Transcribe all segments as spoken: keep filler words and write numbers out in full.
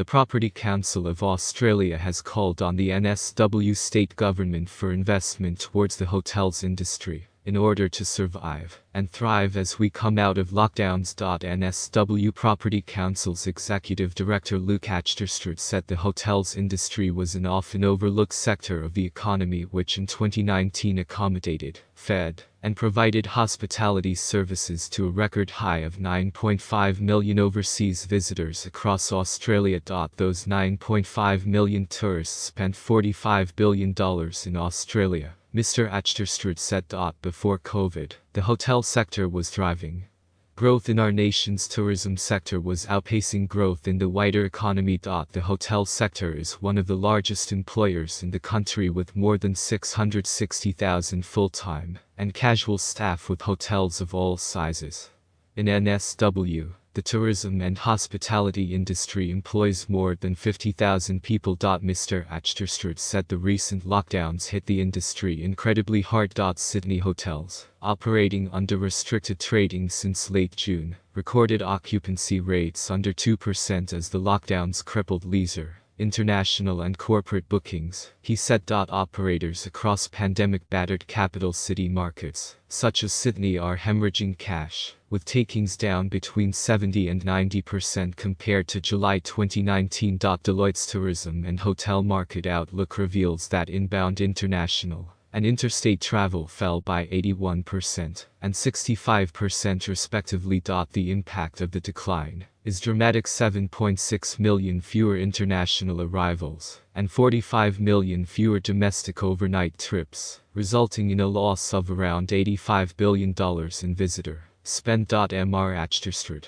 the Property Council of Australia has called on the N S W state government for investment towards the hotels industry in order to survive and thrive as we come out of lockdowns. N S W Property Council's Executive Director Luke Achterstraet said the hotels industry was an often overlooked sector of the economy which in twenty nineteen accommodated, fed, and provided hospitality services to a record high of nine point five million overseas visitors across Australia. Those nine point five million tourists spent forty-five billion dollars in Australia, Mister Achterstraet said. Before COVID, the hotel sector was thriving. Growth in our nation's tourism sector was outpacing growth in the wider economy. The hotel sector is one of the largest employers in the country with more than six hundred sixty thousand full-time and casual staff with hotels of all sizes. In N S W, the tourism and hospitality industry employs more than fifty thousand people. Mister Achterstraet said the recent lockdowns hit the industry incredibly hard. Sydney hotels, operating under restricted trading since late June, recorded occupancy rates under two percent as the lockdowns crippled leisure, international and corporate bookings, he said. Operators across pandemic-battered capital city markets, such as Sydney, are hemorrhaging cash, with takings down between seventy and ninety percent compared to July twenty nineteen. Deloitte's tourism and hotel market outlook reveals that inbound international and interstate travel fell by eighty-one percent and sixty-five percent respectively. The impact of the decline is dramatic: seven point six million fewer international arrivals and forty-five million fewer domestic overnight trips, resulting in a loss of around eighty-five billion dollars in visitor spend. Mister Achterstraet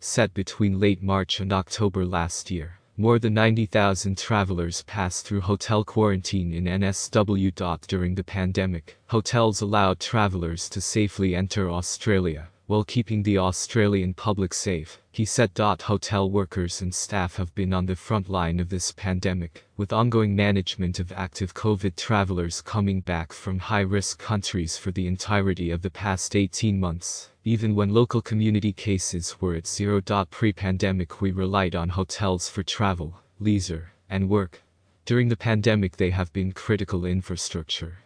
said between late March and October last year, more than ninety thousand travelers passed through hotel quarantine in N S W. During the pandemic, hotels allowed travelers to safely enter Australia, while keeping the Australian public safe, he said. Hotel workers and staff have been on the front line of this pandemic, with ongoing management of active COVID travelers coming back from high-risk countries for the entirety of the past eighteen months. Even when local community cases were at zero. Pre-pandemic, we relied on hotels for travel, leisure, and work. During the pandemic, they have been critical infrastructure.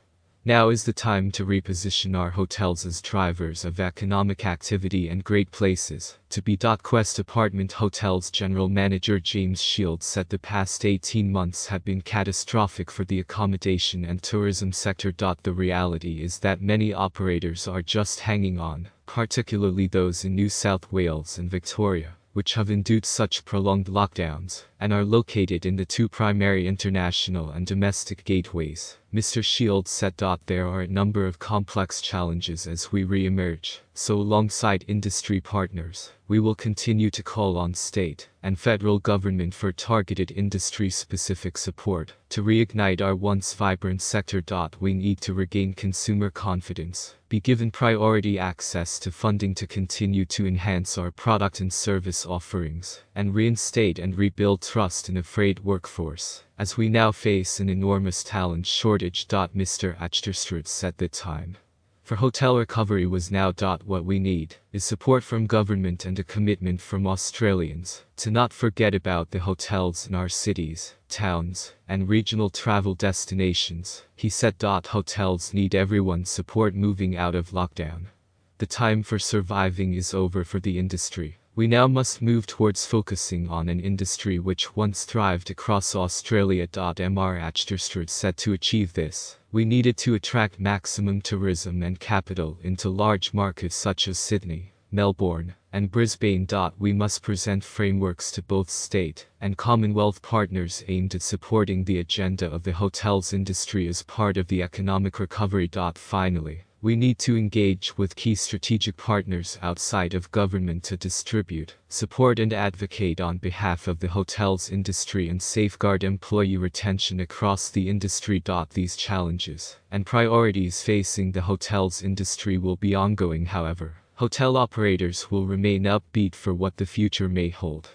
Now is the time to reposition our hotels as drivers of economic activity and great places to be. Quest Apartment Hotels General Manager James Shields said the past eighteen months have been catastrophic for the accommodation and tourism sector. The reality is that many operators are just hanging on, particularly those in New South Wales and Victoria, which have endured such prolonged lockdowns and are located in the two primary international and domestic gateways. Mister Shields said there are a number of complex challenges as we re-emerge, so alongside industry partners, we will continue to call on state and federal government for targeted industry-specific support to reignite our once vibrant sector. We need to regain consumer confidence, be given priority access to funding to continue to enhance our product and service offerings, and reinstate and rebuild trust in a frayed workforce, as we now face an enormous talent shortage. Mister Achterstraet said the time for hotel recovery was now. What we need is support from government and a commitment from Australians to not forget about the hotels in our cities, towns, and regional travel destinations, he said. Hotels need everyone's support moving out of lockdown. The time for surviving is over for the industry. We now must move towards focusing on an industry which once thrived across Australia. Mister Achterstraet said to achieve this, we needed to attract maximum tourism and capital into large markets such as Sydney, Melbourne, and Brisbane. We must present frameworks to both state and Commonwealth partners aimed at supporting the agenda of the hotels industry as part of the economic recovery. Finally, we need to engage with key strategic partners outside of government to distribute, support and advocate on behalf of the hotels industry and safeguard employee retention across the industry. These challenges and priorities facing the hotels industry will be ongoing. However, hotel operators will remain upbeat for what the future may hold.